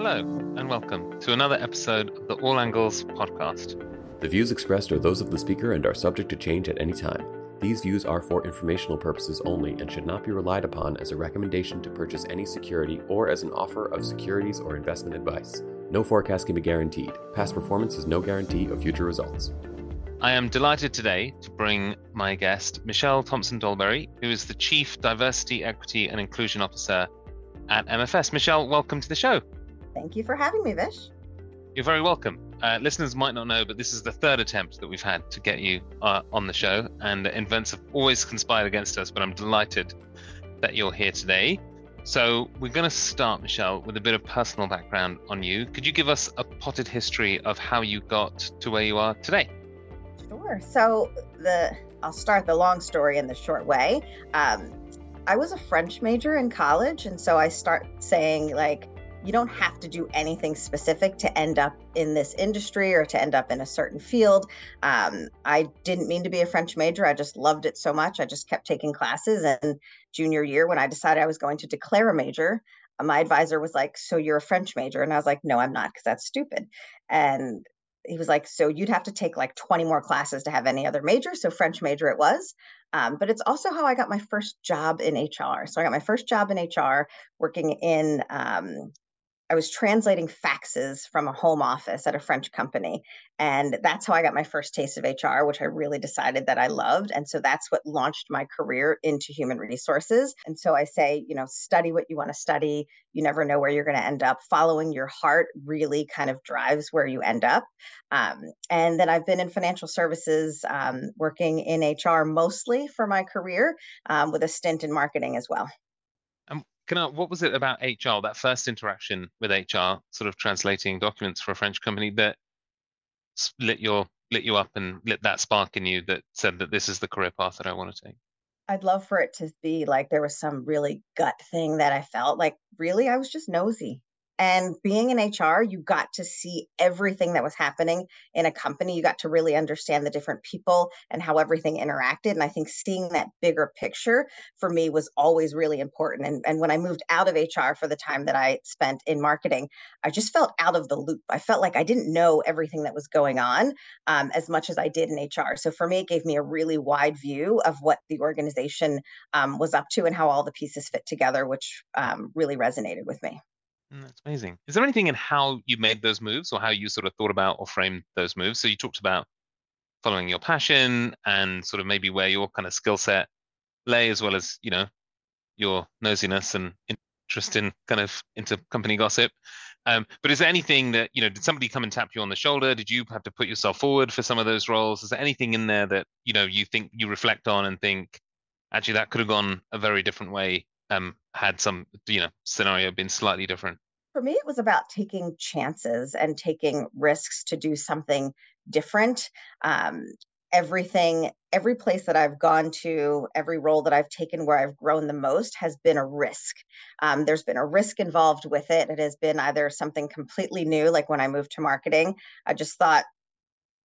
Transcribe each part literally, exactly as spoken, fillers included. Hello, and welcome to another episode of the All Angles podcast. The views expressed are those of the speaker and are subject to change at any time. These views are for informational purposes only and should not be relied upon as a recommendation to purchase any security or as an offer of securities or investment advice. No forecast can be guaranteed. Past performance is no guarantee of future results. I am delighted today to bring my guest, Michelle Thompson-Dolberry, who is the Chief Diversity, Equity and Inclusion Officer at M F S. Michelle, welcome to the show. Thank you for having me, Vish. You're very welcome. Uh, listeners might not know, but this is the third attempt that we've had to get you uh, on the show, and events have always conspired against us, but I'm delighted that you're here today. So we're going to start, Michelle, with a bit of personal background on you. Could you give us a potted history of how you got to where you are today? Sure. So the I'll start the long story in the short way. Um, I was a French major in college, and so I start saying, like, you don't have to do anything specific to end up in this industry or to end up in a certain field. Um, I didn't mean to be a French major. I just loved it so much. I just kept taking classes. And junior year, when I decided I was going to declare a major, my advisor was like, so you're a French major? And I was like, no, I'm not, because that's stupid. And he was like, so you'd have to take like twenty more classes to have any other major. So French major it was. Um, but it's also how I got my first job in H R. So I got my first job in H R working in, um, I was translating faxes from a home office at a French company. And that's how I got my first taste of H R, which I really decided that I loved. And so that's what launched my career into human resources. And so I say, you know, study what you want to study. You never know where you're going to end up. Following your heart really kind of drives where you end up. Um, and then I've been in financial services, um, working in H R mostly for my career, um, with a stint in marketing as well. Can I, what was it about H R, that first interaction with H R, sort of translating documents for a French company, that lit your lit you up and lit that spark in you that said that this is the career path that I want to take? I'd love for it to be like there was some really gut thing that I felt like, really, I was just nosy. And being in H R, you got to see everything that was happening in a company. You got to really understand the different people and how everything interacted. And I think seeing that bigger picture for me was always really important. And, and when I moved out of H R for the time that I spent in marketing, I just felt out of the loop. I felt like I didn't know everything that was going on um, as much as I did in H R. So for me, it gave me a really wide view of what the organization um, was up to and how all the pieces fit together, which um, really resonated with me. That's amazing. Is there anything in how you made those moves or how you sort of thought about or framed those moves? So you talked about following your passion and sort of maybe where your kind of skill set lay, as well as, you know, your nosiness and interest in kind of into company gossip. Um, but is there anything that, you know, did somebody come and tap you on the shoulder? Did you have to put yourself forward for some of those roles? Is there anything in there that, you know, you think you reflect on and think, actually, that could have gone a very different way? Um, had some, you know, scenario been slightly different? For me, it was about taking chances and taking risks to do something different. Um, everything, every place that I've gone to, every role that I've taken where I've grown the most has been a risk. Um, there's been a risk involved with it. It has been either something completely new, like when I moved to marketing, I just thought,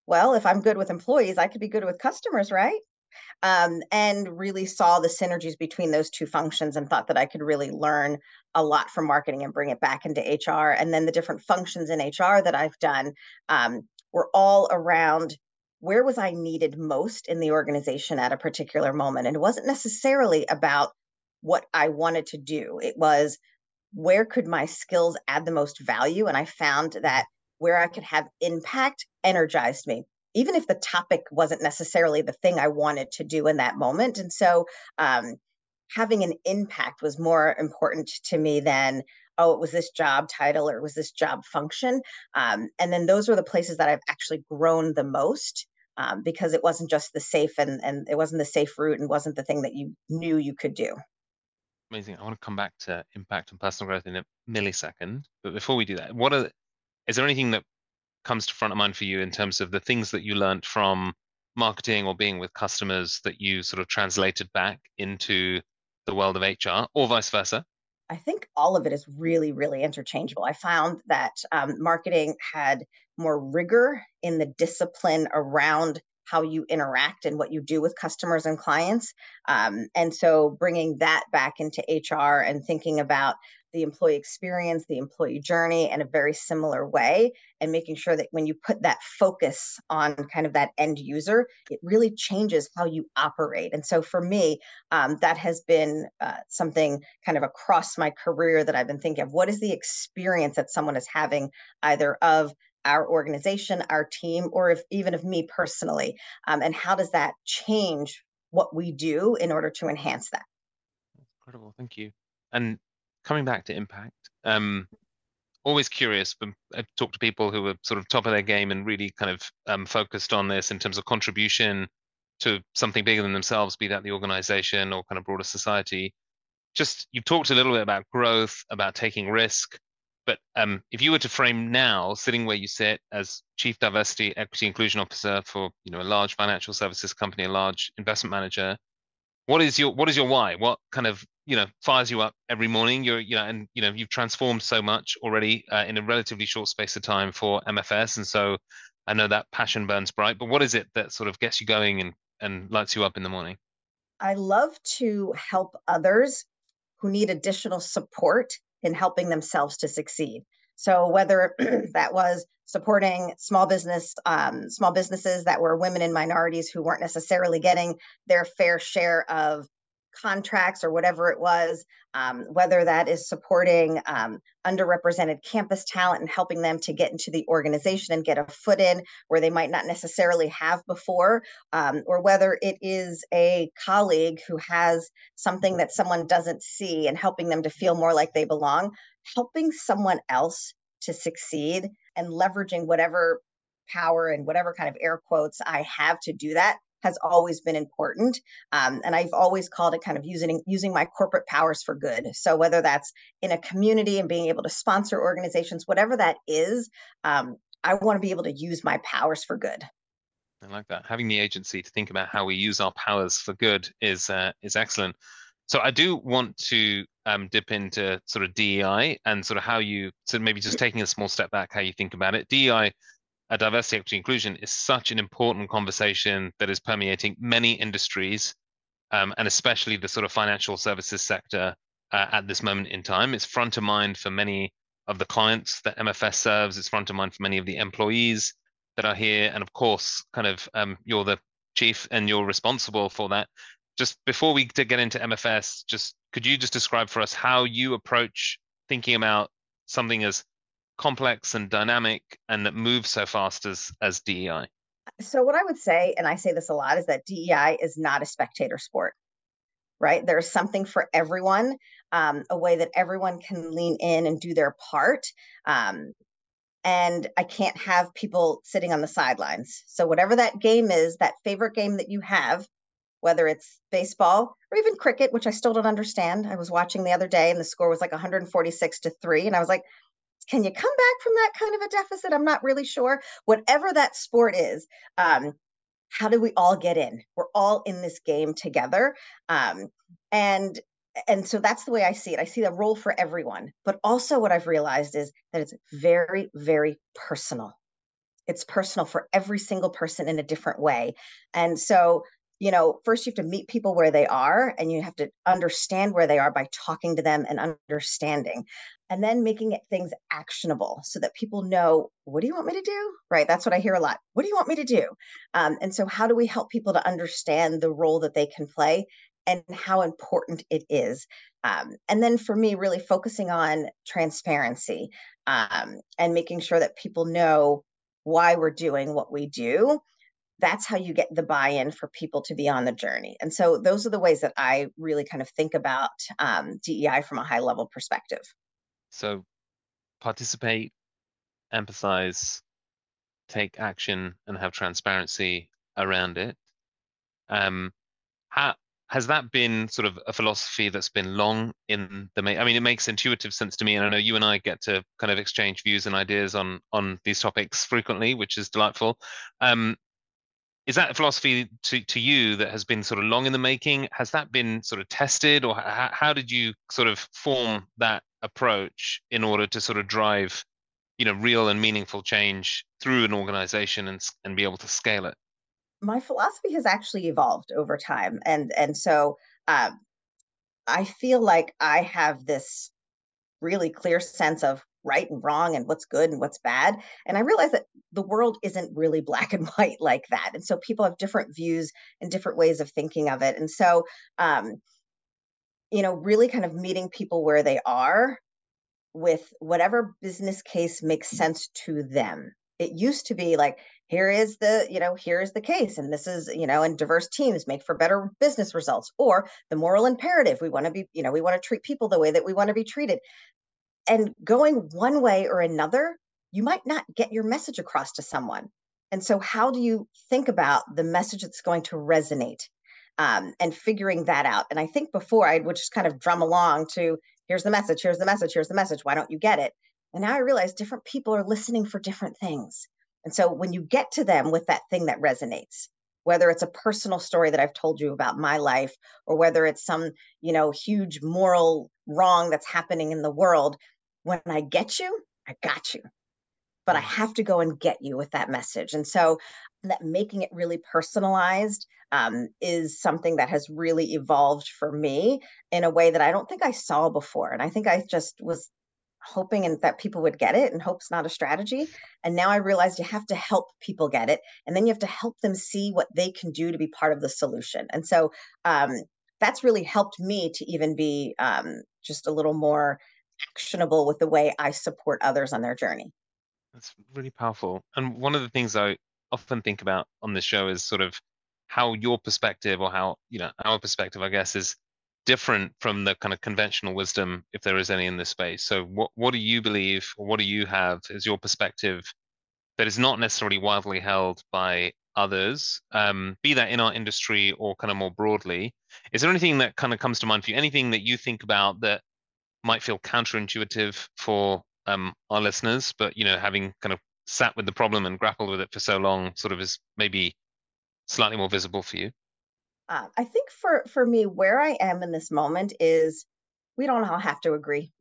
well, if I'm good with employees, I could be good with customers, right? Um, and really saw the synergies between those two functions and thought that I could really learn a lot from marketing and bring it back into H R. And then the different functions in H R that I've done um, were all around where was I needed most in the organization at a particular moment. And it wasn't necessarily about what I wanted to do. It was where could my skills add the most value? And I found that where I could have impact energized me, even if the topic wasn't necessarily the thing I wanted to do in that moment. And so um, having an impact was more important to me than, oh, it was this job title or it was this job function. Um, and then those were the places that I've actually grown the most um, because it wasn't just the safe and, and it wasn't the safe route and wasn't the thing that you knew you could do. Amazing. I want to come back to impact and personal growth in a millisecond. But before we do that, what are, is there anything that comes to front of mind for you in terms of the things that you learned from marketing or being with customers that you sort of translated back into the world of H R or vice versa? I think all of it is really, really interchangeable. I found that um, marketing had more rigor in the discipline around how you interact and what you do with customers and clients. Um, and so bringing that back into H R and thinking about the employee experience, the employee journey in a very similar way, and making sure that when you put that focus on kind of that end user, it really changes how you operate. And so for me, um, that has been uh, something kind of across my career that I've been thinking of. What is the experience that someone is having either of our organization, our team, or if, even of me personally? Um, and how does that change what we do in order to enhance that? Incredible. Thank you. And coming back to impact, um, always curious, but I've talked to people who are sort of top of their game and really kind of um, focused on this in terms of contribution to something bigger than themselves, be that the organization or kind of broader society. Just, you've talked a little bit about growth, about taking risk, but um, if you were to frame now, sitting where you sit as Chief Diversity, Equity, Inclusion Officer for, you know, a large financial services company, a large investment manager, what is your, what is your why? What kind of, you know, fires you up every morning? You're, you know, and you know, you've transformed so much already uh, in a relatively short space of time for M F S, and so I know that passion burns bright. But what is it that sort of gets you going and and lights you up in the morning? I love to help others who need additional support in helping themselves to succeed. So whether that was supporting small business, um, small businesses that were women and minorities who weren't necessarily getting their fair share of contracts or whatever it was, um, whether that is supporting um, underrepresented campus talent and helping them to get into the organization and get a foot in where they might not necessarily have before, um, or whether it is a colleague who has something that someone doesn't see and helping them to feel more like they belong, helping someone else to succeed and leveraging whatever power and whatever kind of air quotes I have to do that has always been important. Um, and I've always called it kind of using using my corporate powers for good. So whether that's in a community and being able to sponsor organizations, whatever that is, um, I want to be able to use my powers for good. I like that. Having the agency to think about how we use our powers for good is uh, is excellent. So I do want to um, dip into sort of D E I and sort of how you, so maybe just taking a small step back, how you think about it. D E I, Uh, diversity, equity, inclusion is such an important conversation that is permeating many industries, um, and especially the sort of financial services sector uh, at this moment in time. It's front of mind for many of the clients that M F S serves. It's front of mind for many of the employees that are here. And of course, kind of um, you're the chief and you're responsible for that. Just before we get into M F S, just could you just describe for us how you approach thinking about something as complex and dynamic and that moves so fast as as D E I? So what I would say, and I say this a lot, is that D E I is not a spectator sport, right? There is something for everyone, um, a way that everyone can lean in and do their part. Um, and I can't have people sitting on the sidelines. So whatever that game is, that favorite game that you have, whether it's baseball or even cricket, which I still don't understand. I was watching the other day and the score was like one forty-six to three. And I was like, can you come back from that kind of a deficit? I'm not really sure. Whatever that sport is, um, how do we all get in? We're all in this game together. Um, and and so that's the way I see it. I see the role for everyone. But also what I've realized is that it's very, very personal. It's personal for every single person in a different way. And so, you know, first you have to meet people where they are, and you have to understand where they are by talking to them and understanding, and then making it things actionable so that people know, what do you want me to do? Right? That's what I hear a lot. What do you want me to do? Um, and so how do we help people to understand the role that they can play and how important it is? Um, and then for me, really focusing on transparency um, and making sure that people know why we're doing what we do. That's how you get the buy-in for people to be on the journey. And so those are the ways that I really kind of think about um, D E I from a high-level perspective. So participate, empathize, take action, and have transparency around it. Um, how, has that been sort of a philosophy that's been long in the making? I mean, it makes intuitive sense to me, and I know you and I get to kind of exchange views and ideas on on these topics frequently, which is delightful. Um, Is that a philosophy to, to you that has been sort of long in the making? Has that been sort of tested, or h- how did you sort of form that approach in order to sort of drive, you know, real and meaningful change through an organization and and be able to scale it? My philosophy has actually evolved over time. And, and so um, I feel like I have this really clear sense of right and wrong and what's good and what's bad. And I realized that the world isn't really black and white like that. And so people have different views and different ways of thinking of it. And so, um, you know, really kind of meeting people where they are with whatever business case makes sense to them. It used to be like, here is the, you know, here's the case. And this is, you know, and diverse teams make for better business results, or the moral imperative. We want to be, you know, we want to treat people the way that we want to be treated. And going one way or another, you might not get your message across to someone. And so how do you think about the message that's going to resonate, um, and figuring that out? And I think before I would just kind of drum along to, here's the message, here's the message, here's the message. Why don't you get it? And now I realize different people are listening for different things. And so when you get to them with that thing that resonates, whether it's a personal story that I've told you about my life, or whether it's some, you know, huge moral wrong that's happening in the world, when I get you, I got you. But I have to go and get you with that message. And so that making it really personalized um, is something that has really evolved for me in a way that I don't think I saw before. And I think I just was hoping and that people would get it, and hope's not a strategy. And now I realized you have to help people get it. And then you have to help them see what they can do to be part of the solution. And so um, that's really helped me to even be um, just a little more actionable with the way I support others on their journey. That's really powerful. And one of the things I often think about on this show is sort of how your perspective, or how, you know, our perspective, I guess, is different from the kind of conventional wisdom, if there is any in this space. So what, what do you believe, or what do you have as your perspective that is not necessarily widely held by others, um, be that in our industry or kind of more broadly? Is there anything that kind of comes to mind for you, anything that you think about that might feel counterintuitive for um, our listeners, but, you know, having kind of sat with the problem and grappled with it for so long sort of is maybe slightly more visible for you? Uh, I think for, for me, where I am in this moment is we don't all have to agree.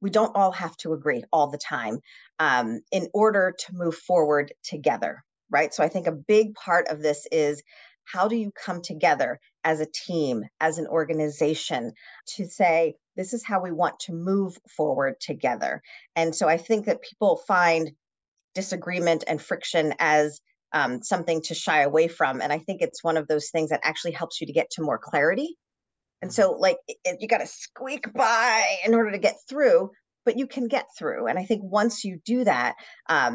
We don't all have to agree all the time um, in order to move forward together, right? So I think a big part of this is, how do you come together as a team, as an organization, to say, this is how we want to move forward together? And so I think that people find disagreement and friction as Um, something to shy away from. And I think it's one of those things that actually helps you to get to more clarity. And so like it, you got to squeak by in order to get through, but you can get through. And I think once you do that, um,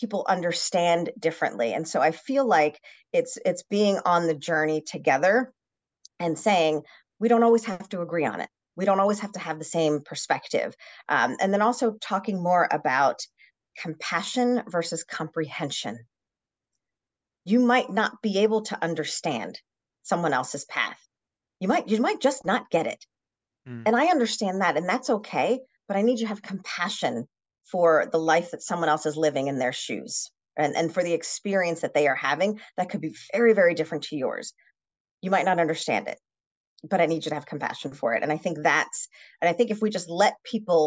people understand differently. And so I feel like it's, it's being on the journey together and saying, we don't always have to agree on it. We don't always have to have the same perspective. Um, and then also talking more about compassion versus comprehension. You might not be able to understand someone else's path. You might, you might just not get it. Mm. And I understand that, and that's okay, but I need you to have compassion for the life that someone else is living in their shoes, and, and for the experience that they are having that could be very, very different to yours. You might not understand it, but I need you to have compassion for it. And I think that's, and I think if we just let people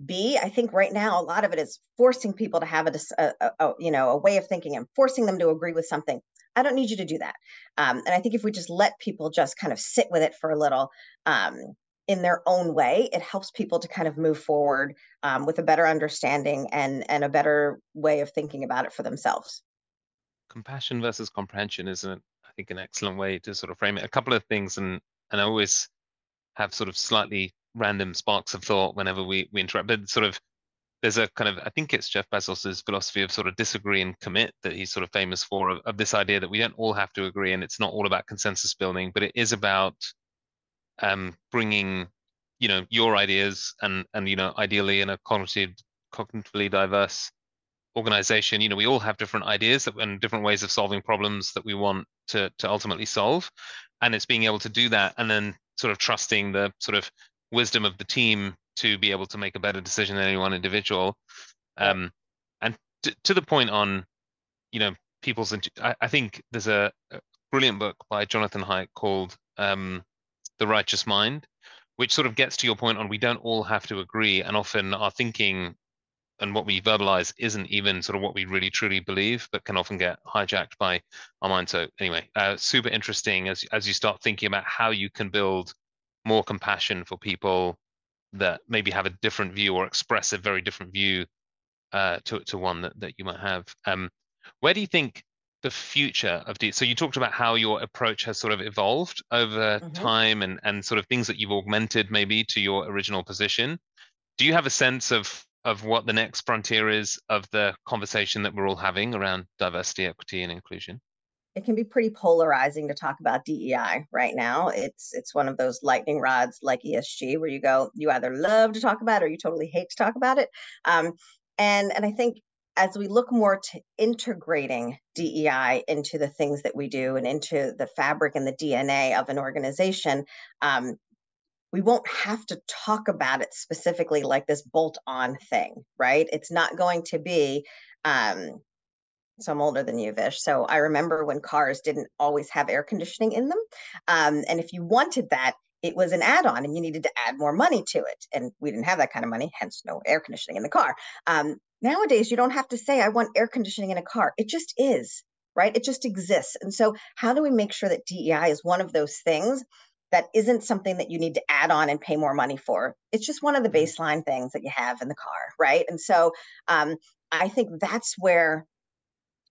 B, I think right now a lot of it is forcing people to have a, a, a, you know, a way of thinking and forcing them to agree with something. I don't need you to do that. Um, and I think if we just let people just kind of sit with it for a little um, in their own way, it helps people to kind of move forward um, with a better understanding and and a better way of thinking about it for themselves. Compassion versus comprehension is, an, I think, an excellent way to sort of frame it. A couple of things, and and I always have sort of slightly random sparks of thought whenever we we interact, but sort of there's a kind of, I think it's Jeff Bezos's philosophy of sort of disagree and commit that he's sort of famous for, of, of this idea that we don't all have to agree, and it's not all about consensus building, but it is about um bringing, you know, your ideas and and you know, ideally in a cognitive cognitively diverse organization, you know, we all have different ideas and different ways of solving problems that we want to to ultimately solve, and it's being able to do that and then sort of trusting the sort of wisdom of the team to be able to make a better decision than any one individual. Um, and t- to the point on, you know, people's, int- I, I think there's a, a brilliant book by Jonathan Haidt called um, The Righteous Mind, which sort of gets to your point on we don't all have to agree. And often our thinking and what we verbalize isn't even sort of what we really truly believe, but can often get hijacked by our mind. So anyway, uh, super interesting as as you start thinking about how you can build more compassion for people that maybe have a different view or express a very different view uh, to, to one that, that you might have. Um, where do you think the future of D E I? So you talked about how your approach has sort of evolved over mm-hmm. time and, and sort of things that you've augmented maybe to your original position. Do you have a sense of of what the next frontier is of the conversation that we're all having around diversity, equity, and inclusion? It can be pretty polarizing to talk about D E I right now. It's it's one of those lightning rods like E S G where you go, you either love to talk about it or you totally hate to talk about it. Um, and, and I think as we look more to integrating D E I into the things that we do and into the fabric and the D N A of an organization, um, we won't have to talk about it specifically like this bolt-on thing, right? It's not going to be, um, so I'm older than you, Vish. So I remember when cars didn't always have air conditioning in them. Um, and if you wanted that, it was an add-on and you needed to add more money to it. And we didn't have that kind of money, hence no air conditioning in the car. Um, nowadays, you don't have to say, I want air conditioning in a car. It just is, right? It just exists. And so how do we make sure that D E I is one of those things that isn't something that you need to add on and pay more money for? It's just one of the baseline things that you have in the car, right? And so um, I think that's where,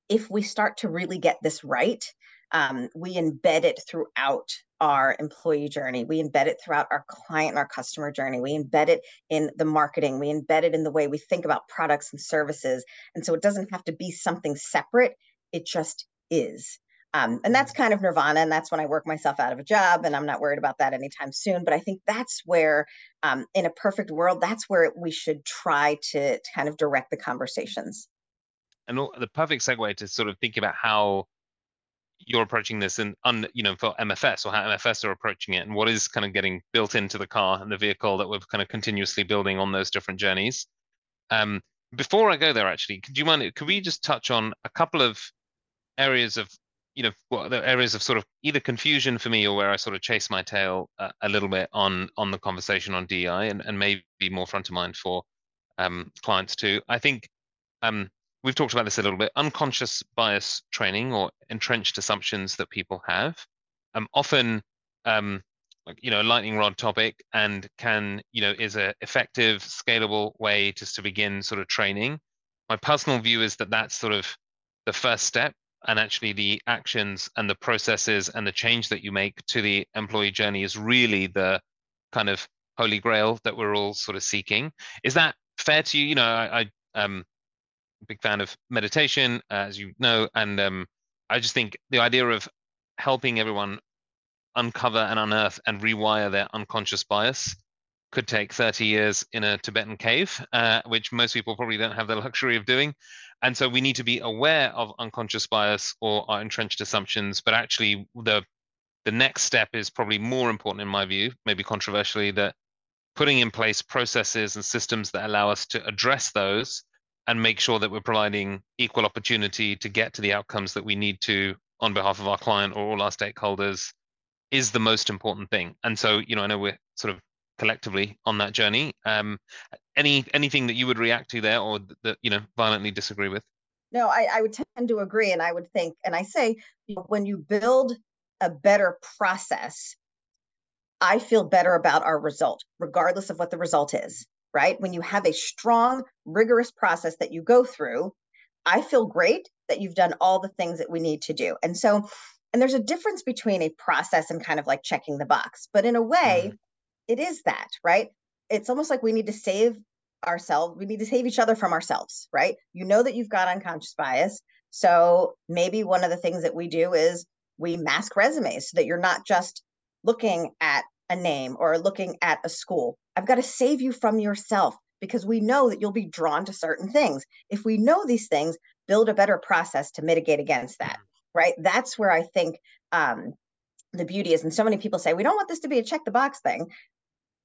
if we start to really get this right, um, we embed it throughout our employee journey. We embed it throughout our client and our customer journey. We embed it in the marketing. We embed it in the way we think about products and services. And so it doesn't have to be something separate. It just is. Um, and that's kind of nirvana, and that's when I work myself out of a job, and I'm not worried about that anytime soon. But I think that's where, um, in a perfect world, that's where we should try to, to kind of direct the conversations. And the perfect segue to sort of think about how you're approaching this, and you know, for M F S, or how M F S are approaching it, and what is kind of getting built into the car and the vehicle that we're kind of continuously building on those different journeys. Um, before I go there, actually, could you mind? Could we just touch on a couple of areas of you know, what the areas of sort of either confusion for me or where I sort of chase my tail a, a little bit on on the conversation on D E I, and, and maybe more front of mind for um, clients too. I think um, we've talked about this a little bit. Unconscious bias training or entrenched assumptions that people have, um, often, um, like, you know, a lightning rod topic, and can, you know, is a effective, scalable way just to begin sort of training. My personal view is that that's sort of the first step. And actually the actions and the processes and the change that you make to the employee journey is really the kind of holy grail that we're all sort of seeking. Is that fair to you? You know, I, I um, big fan of meditation, uh, as you know, and um, I just think the idea of helping everyone uncover and unearth and rewire their unconscious bias could take thirty years in a Tibetan cave, uh, which most people probably don't have the luxury of doing. And so we need to be aware of unconscious bias or our entrenched assumptions, but actually the the next step is probably more important in my view, maybe controversially, that putting in place processes and systems that allow us to address those and make sure that we're providing equal opportunity to get to the outcomes that we need to on behalf of our client or all our stakeholders is the most important thing. And so, you know, I know we're sort of collectively on that journey. Um, any anything that you would react to there, or that you know violently disagree with? No, I, I would tend to agree, and I would think, and I say, you know, when you build a better process, I feel better about our result, regardless of what the result is. Right? When you have a strong, rigorous process that you go through, I feel great that you've done all the things that we need to do. And so, and there's a difference between a process and kind of like checking the box, but in a way. Mm-hmm. It is that, right? It's almost like we need to save ourselves. We need to save each other from ourselves, right? You know that you've got unconscious bias. So maybe one of the things that we do is we mask resumes so that you're not just looking at a name or looking at a school. I've got to save you from yourself because we know that you'll be drawn to certain things. If we know these things, build a better process to mitigate against that, right? That's where I think um, the beauty is. And so many people say, we don't want this to be a check the box thing.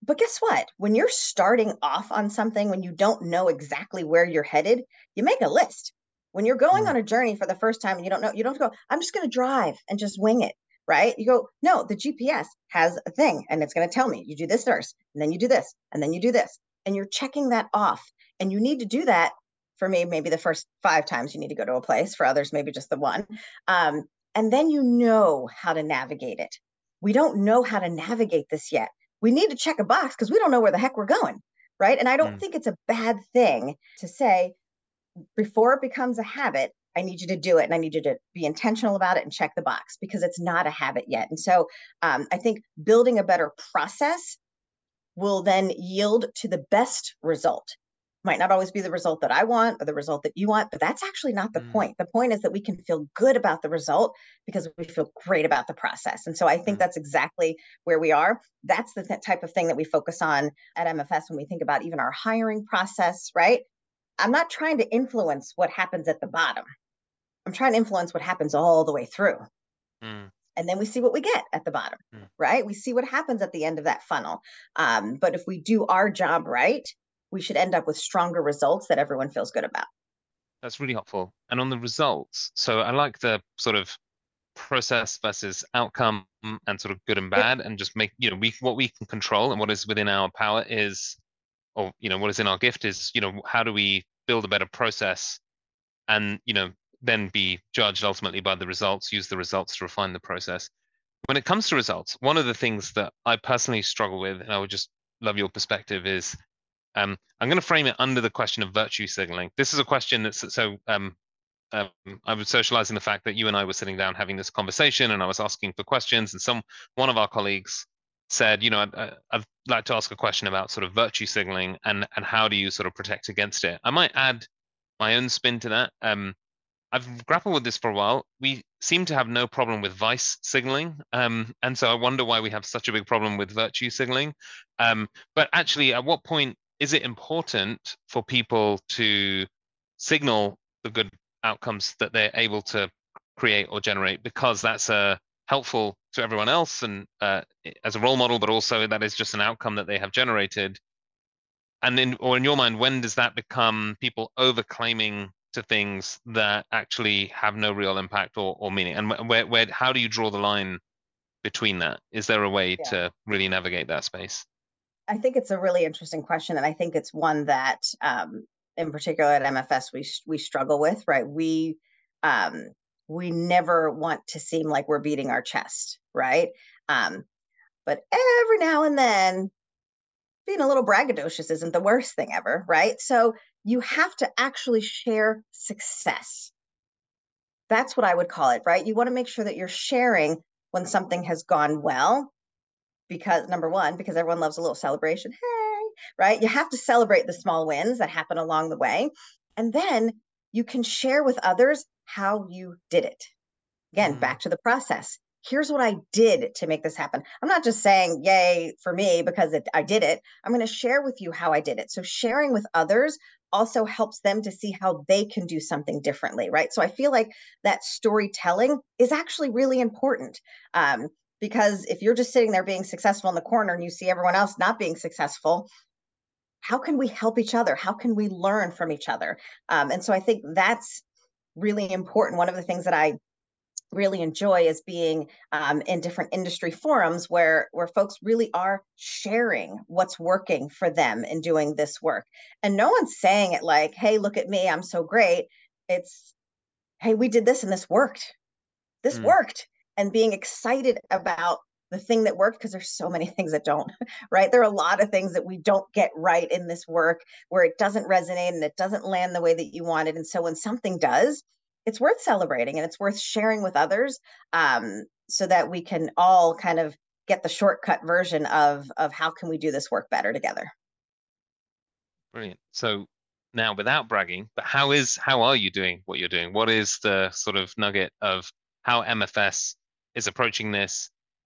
But guess what? When you're starting off on something, when you don't know exactly where you're headed, you make a list. When you're going mm-hmm. on a journey for the first time and you don't know, you don't go, I'm just going to drive and just wing it, right? You go, no, the G P S has a thing and it's going to tell me you do this first, and then you do this, and then you do this, and you're checking that off. And you need to do that for me, maybe the first five times you need to go to a place, for others, maybe just the one. Um, and then you know how to navigate it. We don't know how to navigate this yet. we need to check a box because we don't know where the heck we're going, right? And I don't mm. think it's a bad thing to say, before it becomes a habit, I need you to do it and I need you to be intentional about it and check the box, because it's not a habit yet. And so um, I think building a better process will then yield to the best result. Might not always be the result that I want or the result that you want, but that's actually not the mm. point. The point is that we can feel good about the result because we feel great about the process. And so I think mm. that's exactly where we are. That's the th- type of thing that we focus on at M F S when we think about even our hiring process, right? I'm not trying to influence what happens at the bottom. I'm trying to influence what happens all the way through. Mm. And then we see what we get at the bottom, mm. right? We see what happens at the end of that funnel. Um, but if we do our job right, we should end up with stronger results that everyone feels good about. That's really helpful. And on the results, so I like the sort of process versus outcome and sort of good and bad, yeah. and just make, you know, we what we can control and what is within our power is, or, you know, what is in our gift is, you know, how do we build a better process and, you know, then be judged ultimately by the results, use the results to refine the process. When it comes to results, one of the things that I personally struggle with, and I would just love your perspective, is Um, I'm going to frame it under the question of virtue signaling. This is a question that's so um, um, I was socializing the fact that you and I were sitting down having this conversation, and I was asking for questions, and some one of our colleagues said, you know, I'd, I'd like to ask a question about sort of virtue signaling and and how do you sort of protect against it. I might add my own spin to that. Um, I've grappled with this for a while. We seem to have no problem with vice signaling. Um, and so I wonder why we have such a big problem with virtue signaling. Um, but actually, at what point is it important for people to signal the good outcomes that they're able to create or generate, because that's uh, helpful to everyone else and uh, as a role model, but also that is just an outcome that they have generated? And in, or in your mind, when does that become people overclaiming to things that actually have no real impact or, or meaning? And where, where, how do you draw the line between that? Is there a way yeah. to really navigate that space? I think it's a really interesting question. And I think it's one that, um, in particular at M F S, we, we struggle with, right? We, um, we never want to seem like we're beating our chest, right? Um, but every now and then being a little braggadocious isn't the worst thing ever, right? So you have to actually share success. That's what I would call it, right? You want to make sure that you're sharing when something has gone well. Because number one, because everyone loves a little celebration, hey, right? You have to celebrate the small wins that happen along the way. And then you can share with others how you did it. Again, mm-hmm. back to the process. Here's what I did to make this happen. I'm not just saying, yay for me, because it, I did it. I'm going to share with you how I did it. So sharing with others also helps them to see how they can do something differently, right? So I feel like that storytelling is actually really important. Um, Because if you're just sitting there being successful in the corner and you see everyone else not being successful, how can we help each other? How can we learn from each other? Um, and so I think that's really important. One of the things that I really enjoy is being um, in different industry forums where, where folks really are sharing what's working for them in doing this work. And no one's saying it like, hey, look at me, I'm so great. It's, hey, we did this and this worked. This mm. worked. And being excited about the thing that worked, because there's so many things that don't, right? There are a lot of things that we don't get right in this work, where it doesn't resonate and it doesn't land the way that you want it. And so when something does, it's worth celebrating and it's worth sharing with others, um, so that we can all kind of get the shortcut version of, of how can we do this work better together. Brilliant. So now, without bragging, but how is, how are you doing what you're doing? What is the sort of nugget of how M F S is approaching this?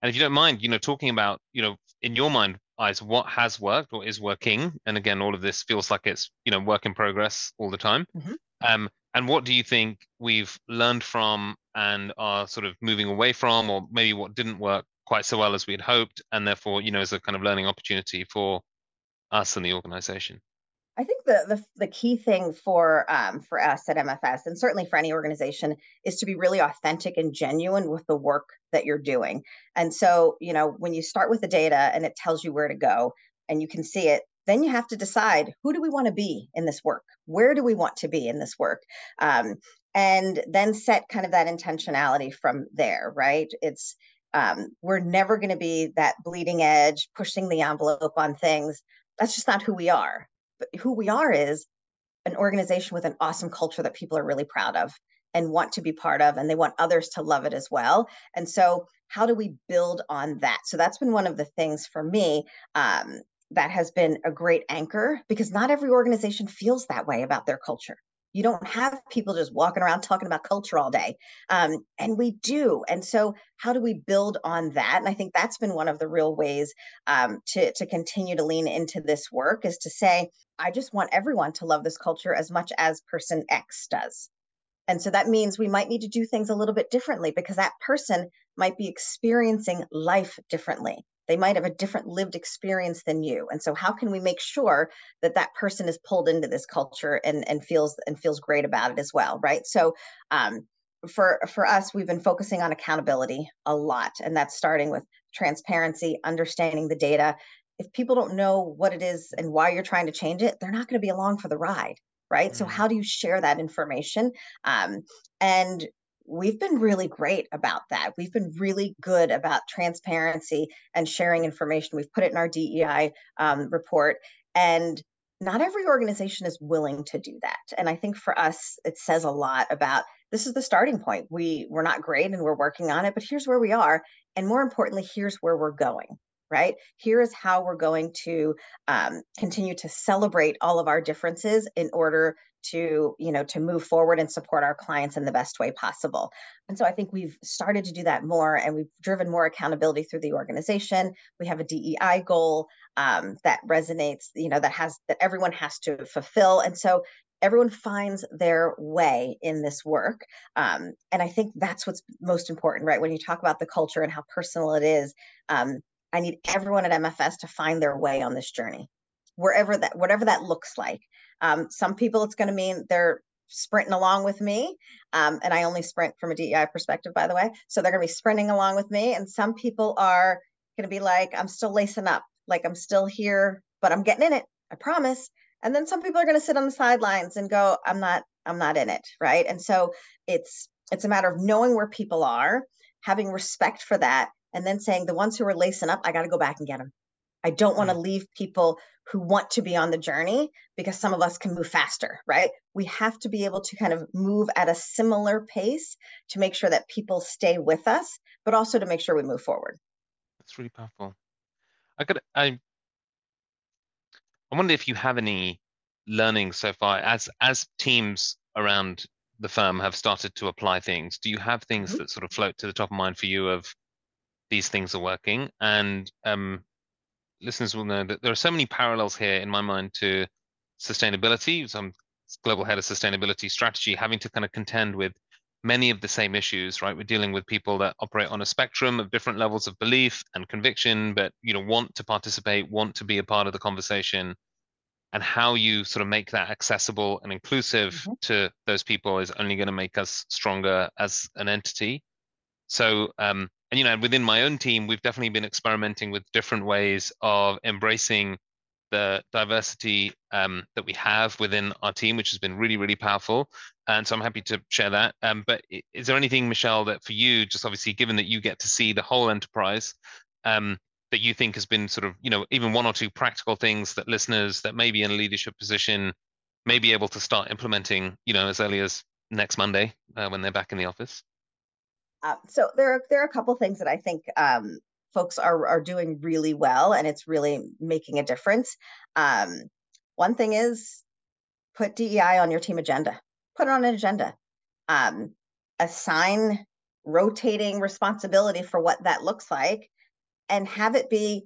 And if you don't mind, you know, talking about, you know, in your mind, eyes, what has worked or is working. And again, all of this feels like it's, you know, work in progress all the time. Mm-hmm. Um, and what do you think we've learned from and are sort of moving away from, or maybe what didn't work quite so well as we had hoped, and therefore, you know, as a kind of learning opportunity for us and the organization? I think the, the the key thing for um, for us at M F S, and certainly for any organization, is to be really authentic and genuine with the work that you're doing. And so, you know, when you start with the data and it tells you where to go and you can see it, then you have to decide, who do we want to be in this work? Where do we want to be in this work? Um, and then set kind of that intentionality from there, right? It's Um, we're never going to be that bleeding edge, pushing the envelope on things. That's just not who we are. But who we are is an organization with an awesome culture that people are really proud of and want to be part of, and they want others to love it as well. And so how do we build on that? So that's been one of the things for me um, that has been a great anchor, because not every organization feels that way about their culture. You don't have people just walking around talking about culture all day. Um, and we do. And so how do we build on that? And I think that's been one of the real ways um, to, to continue to lean into this work, is to say, I just want everyone to love this culture as much as person X does. And so that means we might need to do things a little bit differently, because that person might be experiencing life differently. They might have a different lived experience than you. And so how can we make sure that that person is pulled into this culture and, and feels and feels great about it as well, right? So um, for, for us, we've been focusing on accountability a lot. And that's starting with transparency, understanding the data. If people don't know what it is and why you're trying to change it, they're not going to be along for the ride, right? Mm-hmm. So how do you share that information? Um, and we've been really great about that. We've been really good about transparency and sharing information. We've put it in our D E I um, report, and not every organization is willing to do that. And I think for us, it says a lot about, this is the starting point. We, we're not great and we're working on it, but here's where we are. And more importantly, here's where we're going, right? Here is how we're going to um, continue to celebrate all of our differences in order to, you know, to move forward and support our clients in the best way possible. And so I think we've started to do that more, and we've driven more accountability through the organization. We have a D E I goal um, that resonates, you know, that has, that everyone has to fulfill. And so everyone finds their way in this work. Um, and I think that's what's most important, right? When you talk about the culture and how personal it is, um, I need everyone at M F S to find their way on this journey, wherever that, whatever that looks like. Um, some people, it's going to mean they're sprinting along with me. Um, and I only sprint from a D E I perspective, by the way. So they're going to be sprinting along with me. And some people are going to be like, I'm still lacing up, like I'm still here, but I'm getting in it, I promise. And then some people are going to sit on the sidelines and go, I'm not, I'm not in it. Right. And so it's, it's a matter of knowing where people are, having respect for that, and then saying, the ones who are lacing up, I got to go back and get them. I don't want to leave people who want to be on the journey, because some of us can move faster, right? We have to be able to kind of move at a similar pace to make sure that people stay with us, but also to make sure we move forward. That's really powerful. I could, I, I wonder if you have any learnings so far as, as teams around the firm have started to apply things. Do you have things mm-hmm. that sort of float to the top of mind for you of these things are working? And, um, listeners will know that there are so many parallels here in my mind to sustainability. So I'm global head of sustainability strategy, having to kind of contend with many of the same issues, right? We're dealing with people that operate on a spectrum of different levels of belief and conviction, but, you know, want to participate, want to be a part of the conversation, and how you sort of make that accessible and inclusive mm-hmm. to those people is only going to make us stronger as an entity. So, um, And, you know, within my own team, we've definitely been experimenting with different ways of embracing the diversity um, that we have within our team, which has been really, really powerful. And so I'm happy to share that. Um, but is there anything, Michelle, that for you, just obviously, given that you get to see the whole enterprise, um, that you think has been sort of, you know, even one or two practical things that listeners that may be in a leadership position may be able to start implementing, you know, as early as next Monday uh, when they're back in the office? Uh, so there are, there are a couple of things that I think um, folks are, are doing really well, and it's really making a difference. Um, one thing is put D E I on your team agenda, put it on an agenda, um, assign rotating responsibility for what that looks like, and have it be,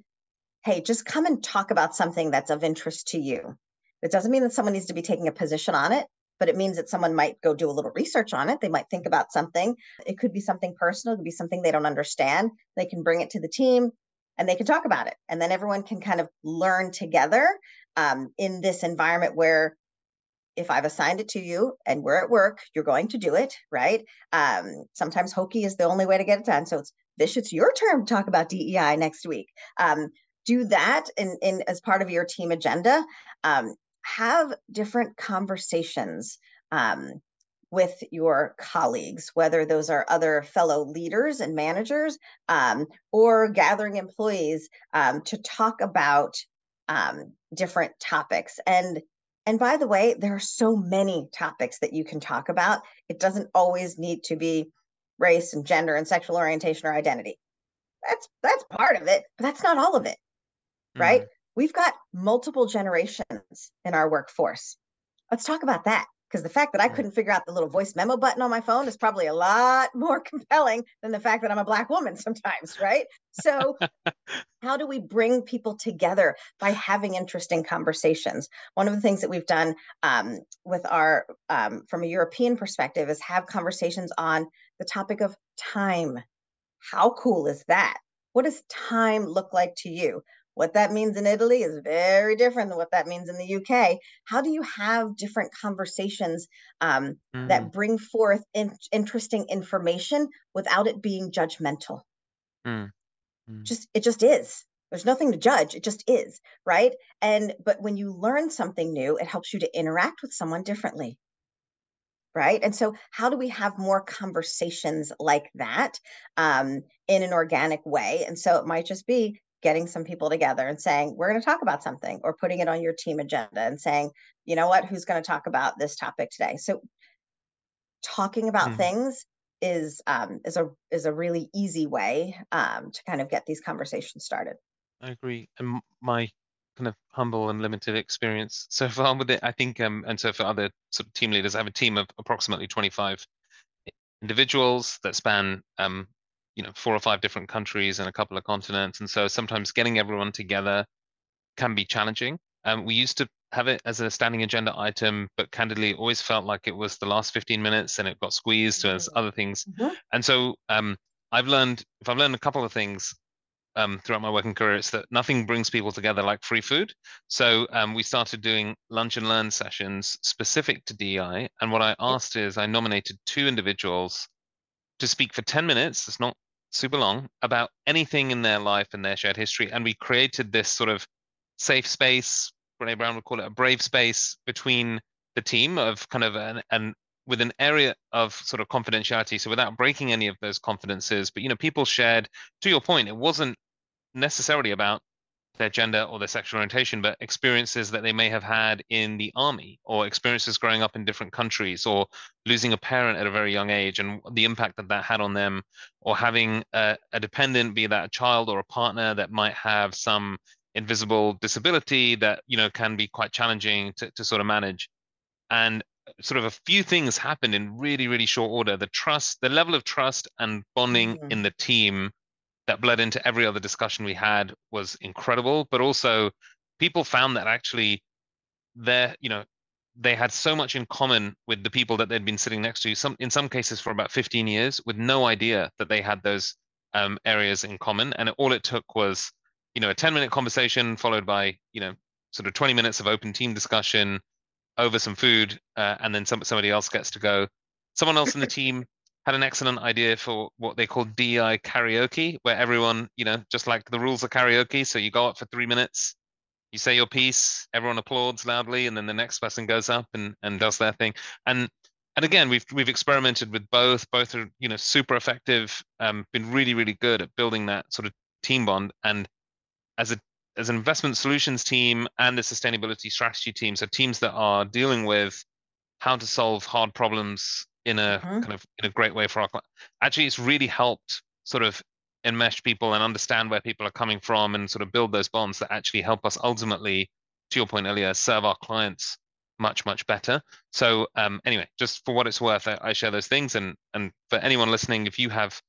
hey, just come and talk about something that's of interest to you. It doesn't mean that someone needs to be taking a position on it, but it means that someone might go do a little research on it. They might think about something. It could be something personal. It could be something they don't understand. They can bring it to the team and they can talk about it. And then everyone can kind of learn together um, in this environment where if I've assigned it to you and we're at work, you're going to do it, right? Um, sometimes hokey is the only way to get it done. So it's, Vish, it's your turn to talk about D E I next week. Um, do that in, in as part of your team agenda. Um, have different conversations um, with your colleagues, whether those are other fellow leaders and managers um, or gathering employees um, to talk about um, different topics. And And by the way, there are so many topics that you can talk about. It doesn't always need to be race and gender and sexual orientation or identity. That's that's part of it, but that's not all of it, right? Mm-hmm. We've got multiple generations in our workforce. Let's talk about that, because the fact that I couldn't figure out the little voice memo button on my phone is probably a lot more compelling than the fact that I'm a Black woman sometimes, right? So how do we bring people together by having interesting conversations? One of the things that we've done um, with our, um, from a European perspective, is have conversations on the topic of time. How cool is that? What does time look like to you? What that means in Italy is very different than what that means in the U K. How do you have different conversations um, mm. that bring forth in- interesting information without it being judgmental? Mm. Mm. Just it just is. There's nothing to judge. It just is, right? And but when you learn something new, it helps you to interact with someone differently, right? And so, how do we have more conversations like that um, in an organic way? And so, it might just be getting some people together and saying, we're going to talk about something, or putting it on your team agenda and saying, you know what, who's going to talk about this topic today? So talking about mm. things is, um, is a, is a really easy way um, to kind of get these conversations started. I agree. And my kind of humble and limited experience so far with it, I think, um, and so for other sort of team leaders, I have a team of approximately twenty-five individuals that span, um, you know, four or five different countries and a couple of continents. And so sometimes getting everyone together can be challenging. Um, we used to have it as a standing agenda item, but candidly, it always felt like it was the last fifteen minutes and it got squeezed mm-hmm. as other things. Mm-hmm. And so um, I've learned, if I've learned a couple of things um, throughout my working career, it's that nothing brings people together like free food. So um, we started doing lunch and learn sessions specific to D E I. And what I asked is I nominated two individuals to speak for ten minutes. It's not super long, about anything in their life and their shared history. And we created this sort of safe space, Brené Brown would call it a brave space, between the team of kind of an, an with an area of sort of confidentiality. So without breaking any of those confidences, but, you know, people shared, to your point, it wasn't necessarily about their gender or their sexual orientation, but experiences that they may have had in the army, or experiences growing up in different countries, or losing a parent at a very young age and the impact that that had on them, or having a, a dependent, be that a child or a partner that might have some invisible disability that, you know, can be quite challenging to, to sort of manage. And sort of a few things happened in really, really short order. The trust, the level of trust and bonding mm-hmm. in the team that bled into every other discussion we had was incredible. But also people found that actually they're, you know, they had so much in common with the people that they'd been sitting next to, some in some cases for about fifteen years, with no idea that they had those um, areas in common. And it, all it took was, you know, a ten minute conversation followed by, you know, sort of twenty minutes of open team discussion over some food. Uh, and then some, somebody else gets to go. Someone else in the team had an excellent idea for what they call D E I karaoke, where everyone, you know, just like the rules of karaoke. So you go up for three minutes, you say your piece, everyone applauds loudly, and then the next person goes up and, and does their thing. And and again, we've we've experimented with both. Both are, you know, super effective. Um, been really, really good at building that sort of team bond. And as a as an investment solutions team and a sustainability strategy team, so teams that are dealing with how to solve hard problems in a mm-hmm. kind of in a great way for our clients. Actually, it's really helped sort of enmesh people and understand where people are coming from and sort of build those bonds that actually help us ultimately, to your point earlier, serve our clients much, much better. So um, anyway, just for what it's worth, I, I share those things. And and for anyone listening, if you have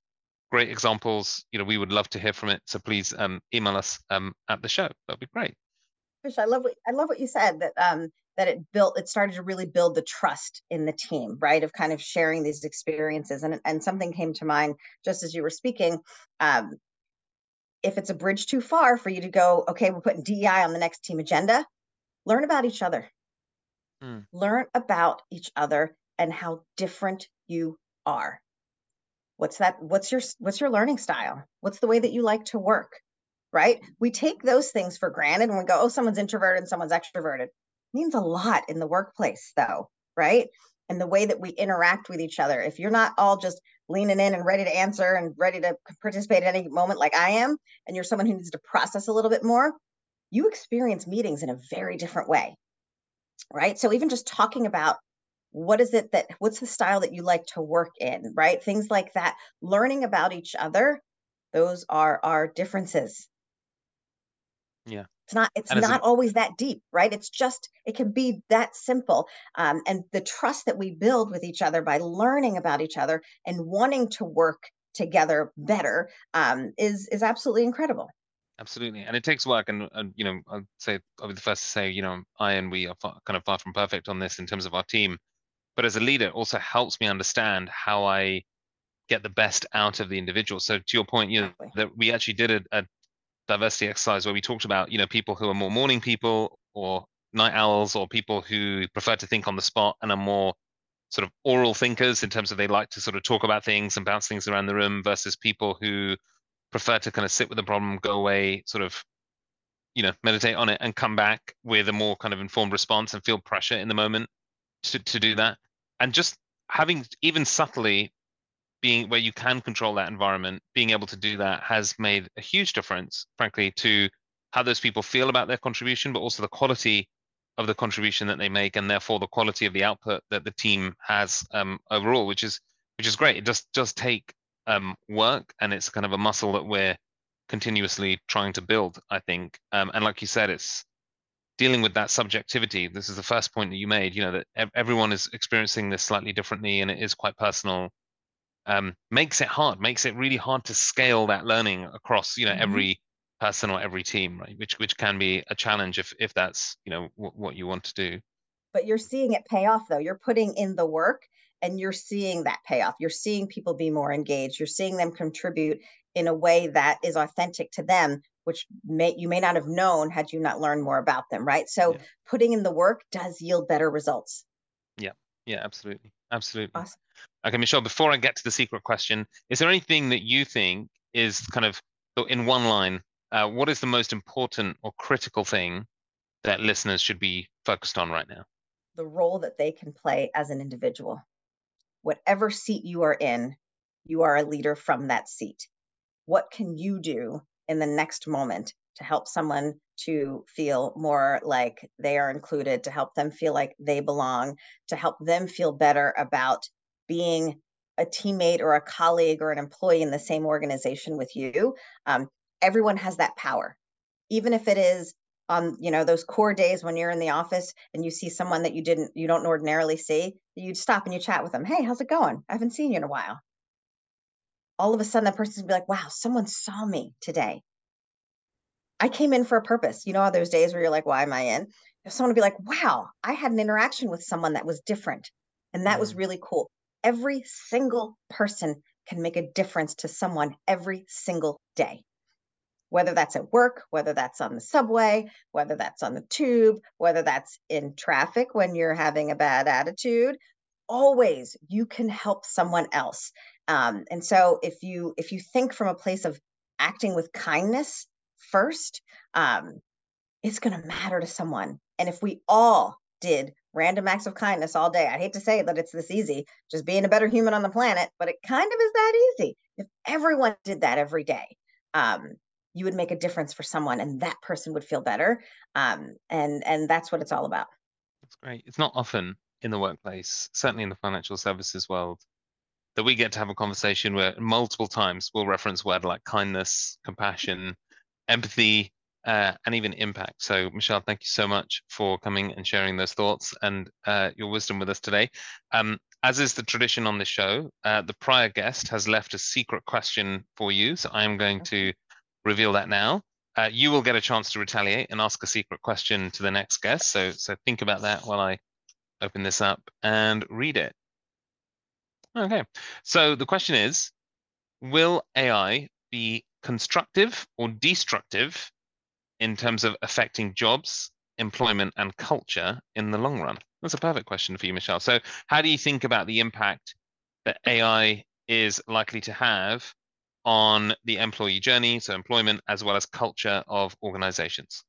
great examples, you know, we would love to hear from it. So please um, email us um, at the show. That'd be great. Vish, I love what I love what you said, that um, that it built, it started to really build the trust in the team, right? Of kind of sharing these experiences. And, and something came to mind just as you were speaking. Um, if it's a bridge too far for you to go, okay, we're putting D E I on the next team agenda, learn about each other. Mm. Learn about each other and how different you are. What's that? What's your, what's your learning style? What's the way that you like to work? Right? We take those things for granted and we go, oh, someone's introverted and someone's extroverted. Means a lot in the workplace, though, right? and the way that we interact with each other. If you're not all just leaning in and ready to answer and ready to participate at any moment like I am, and you're someone who needs to process a little bit more, you experience meetings in a very different way, right? So even just talking about what is it that, what's the style that you like to work in, right? Things like that, learning about each other, those are our differences. Yeah. It's not, it's not always that deep, right? It's just, it can be that simple. Um, and the trust that we build with each other by learning about each other and wanting to work together better um, is, is absolutely incredible. Absolutely. And it takes work. And, and you know, I'll say, I'll be the first to say, you know, I and we are far, kind of far from perfect on this in terms of our team. But as a leader, it also helps me understand how I get the best out of the individual. So to your point, you know, exactly. that we actually did a, a diversity exercise where we talked about, you know, people who are more morning people or night owls, or people who prefer to think on the spot and are more sort of oral thinkers in terms of they like to sort of talk about things and bounce things around the room, versus people who prefer to kind of sit with the problem, go away, sort of, you know, meditate on it and come back with a more kind of informed response and feel pressure in the moment to, to do that. And just having, even subtly, being where you can control that environment, being able to do that has made a huge difference, frankly, to how those people feel about their contribution, but also the quality of the contribution that they make, and therefore the quality of the output that the team has um, overall, which is which is great. It just does take um, work, and it's kind of a muscle that we're continuously trying to build, I think. Um, and like you said, it's dealing with that subjectivity. This is the first point that you made, you know, that ev- everyone is experiencing this slightly differently, and it is quite personal. Um, makes it hard, makes it really hard to scale that learning across, you know, mm-hmm. every person or every team, right? Which which can be a challenge if if that's, you know, w- what you want to do. But you're seeing it pay off, though. You're putting in the work, and you're seeing that payoff. You're seeing people be more engaged. You're seeing them contribute in a way that is authentic to them, which may you may not have known had you not learned more about them, right? So yeah. Putting in the work does yield better results. Yeah. Yeah. Absolutely. Absolutely. Awesome. Okay, Michelle, before I get to the secret question, is there anything that you think is kind of, in one line, uh, what is the most important or critical thing that listeners should be focused on right now? The role that they can play as an individual. Whatever seat you are in, you are a leader from that seat. What can you do in the next moment to help someone to feel more like they are included, to help them feel like they belong, to help them feel better about being a teammate or a colleague or an employee in the same organization with you? Um, everyone has that power. Even if it is on, you know, those core days when you're in the office and you see someone that you didn't, you don't ordinarily see, you'd stop and you chat with them. Hey, how's it going? I haven't seen you in a while. All of a sudden, that person's gonna be like, wow, someone saw me today. I came in for a purpose. You know, all those days where you're like, why am I in? If someone would be like, wow, I had an interaction with someone that was different. And that mm. was really cool. Every single person can make a difference to someone every single day, whether that's at work, whether that's on the subway, whether that's on the tube, whether that's in traffic when you're having a bad attitude. Always, you can help someone else. Um, and so if you if you think from a place of acting with kindness first, um, it's going to matter to someone. And if we all did random acts of kindness all day. I hate to say that it's this easy, just being a better human on the planet, but it kind of is that easy. If everyone did that every day, um, you would make a difference for someone, and that person would feel better. Um, and and that's what it's all about. That's great. It's not often in the workplace, certainly in the financial services world, that we get to have a conversation where multiple times we'll reference words like kindness, compassion, empathy, Uh, and even impact. So Michelle, thank you so much for coming and sharing those thoughts and uh, your wisdom with us today. Um, as is the tradition on this show, uh, the prior guest has left a secret question for you. So I am going to reveal that now. Uh, you will get a chance to retaliate and ask a secret question to the next guest. So, so think about that while I open this up and read it. Okay. So the question is, will A I be constructive or destructive in terms of affecting jobs, employment, and culture in the long run? That's a perfect question for you, Michelle. So how do you think about the impact that A I is likely to have on the employee journey, so employment, as well as culture of organizations?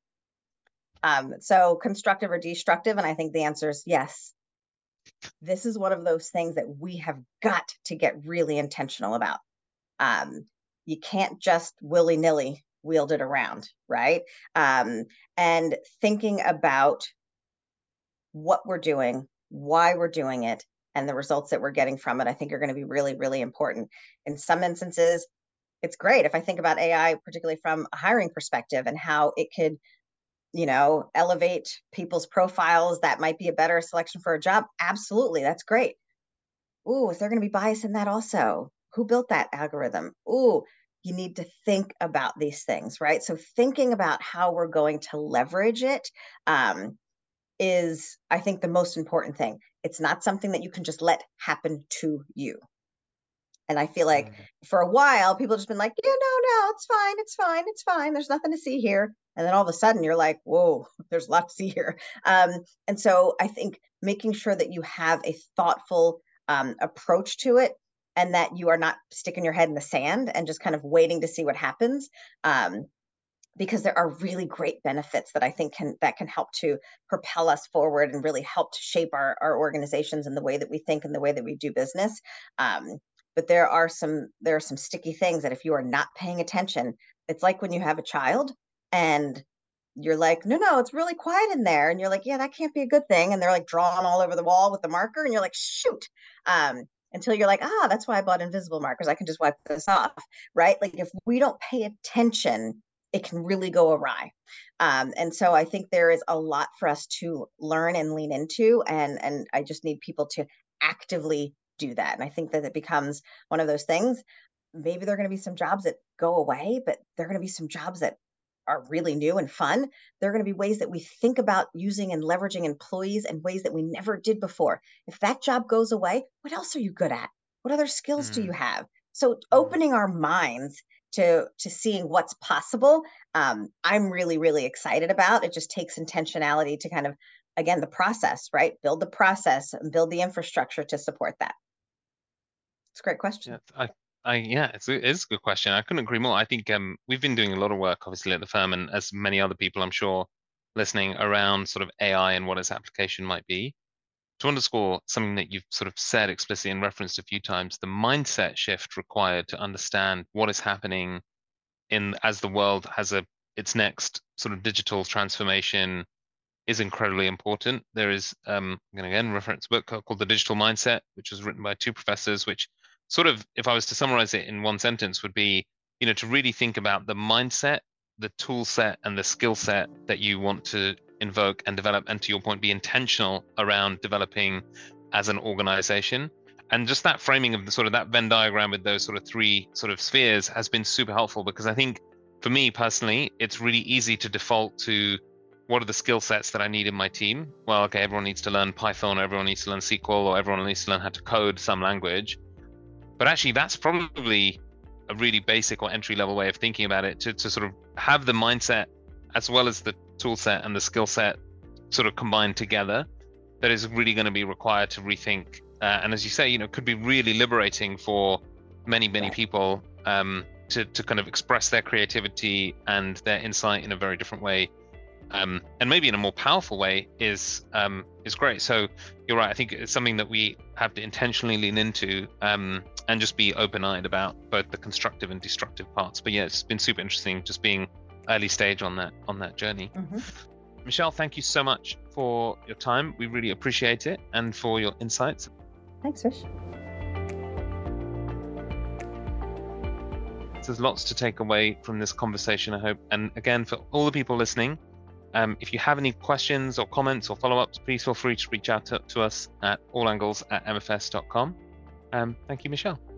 Um, so constructive or destructive, and I think the answer is yes. This is one of those things that we have got to get really intentional about. Um, you can't just willy-nilly wield it around, right? Um, and thinking about what we're doing, why we're doing it, and the results that we're getting from it, I think are going to be really, really important. In some instances, it's great. If I think about A I, particularly from a hiring perspective and how it could, you know, elevate people's profiles, that might be a better selection for a job. Absolutely. That's great. Ooh, is there going to be bias in that also? Who built that algorithm? Ooh, you need to think about these things, right? So thinking about how we're going to leverage it um, is, I think, the most important thing. It's not something that you can just let happen to you. And I feel like for a while, people have just been like, yeah, no, no, it's fine. It's fine. It's fine. There's nothing to see here. And then all of a sudden you're like, whoa, there's a lot to see here. Um, and so I think making sure that you have a thoughtful um, approach to it and that you are not sticking your head in the sand and just kind of waiting to see what happens. Um, because there are really great benefits that I think can that can help to propel us forward and really help to shape our, our organizations and the way that we think and the way that we do business. Um, but there are some there are some sticky things that if you are not paying attention, it's like when you have a child and you're like, no, no, it's really quiet in there. And you're like, yeah, that can't be a good thing. And they're like drawn all over the wall with the marker. And you're like, shoot, um, until you're like, ah, that's why I bought invisible markers. I can just wipe this off, right? Like if we don't pay attention, it can really go awry. Um, and so I think there is a lot for us to learn and lean into. And, and I just need people to actively do that. And I think that it becomes one of those things. Maybe there are going to be some jobs that go away, but there are going to be some jobs that are really new and fun. There are going to be ways that we think about using and leveraging employees in ways that we never did before. If that job goes away, what else are you good at? What other skills mm. do you have? So opening our minds to, to seeing what's possible, um, I'm really, really excited about. It just takes intentionality to kind of, again, the process, right? Build the process and build the infrastructure to support that. It's a great question. Yeah, I- I, yeah, it's a, it's a good question. I couldn't agree more. I think um, we've been doing a lot of work, obviously, at the firm, and as many other people, I'm sure, listening around sort of A I and what its application might be. To underscore something that you've sort of said explicitly and referenced a few times, the mindset shift required to understand what is happening in as the world has a its next sort of digital transformation is incredibly important. There is, um, I'm going to again reference a book called The Digital Mindset, which was written by two professors, which sort of, if I was to summarize it in one sentence, would be, you know, to really think about the mindset, the tool set, and the skill set that you want to invoke and develop, and to your point, be intentional around developing as an organization. And just that framing of the sort of that Venn diagram with those sort of three sort of spheres has been super helpful, because I think for me personally, it's really easy to default to what are the skill sets that I need in my team? Well, okay, everyone needs to learn Python, or everyone needs to learn S Q L, or everyone needs to learn how to code some language. But actually, that's probably a really basic or entry-level way of thinking about it, to, to sort of have the mindset as well as the tool set and the skill set sort of combined together. That is really going to be required to rethink. Uh, and as you say, you know, could be really liberating for many, many people um, to, to kind of express their creativity and their insight in a very different way. Um, and maybe in a more powerful way is um, is great. So you're right. I think it's something that we have to intentionally lean into um, and just be open-eyed about both the constructive and destructive parts. But yeah, it's been super interesting just being early stage on that on that journey. Mm-hmm. Michelle, thank you so much for your time. We really appreciate it, and for your insights. Thanks, Vish. There's lots to take away from this conversation, I hope. And again, for all the people listening, Um, if you have any questions or comments or follow-ups, please feel free to reach out to, to us at all angles at m f s dot com. Um, thank you, Michelle.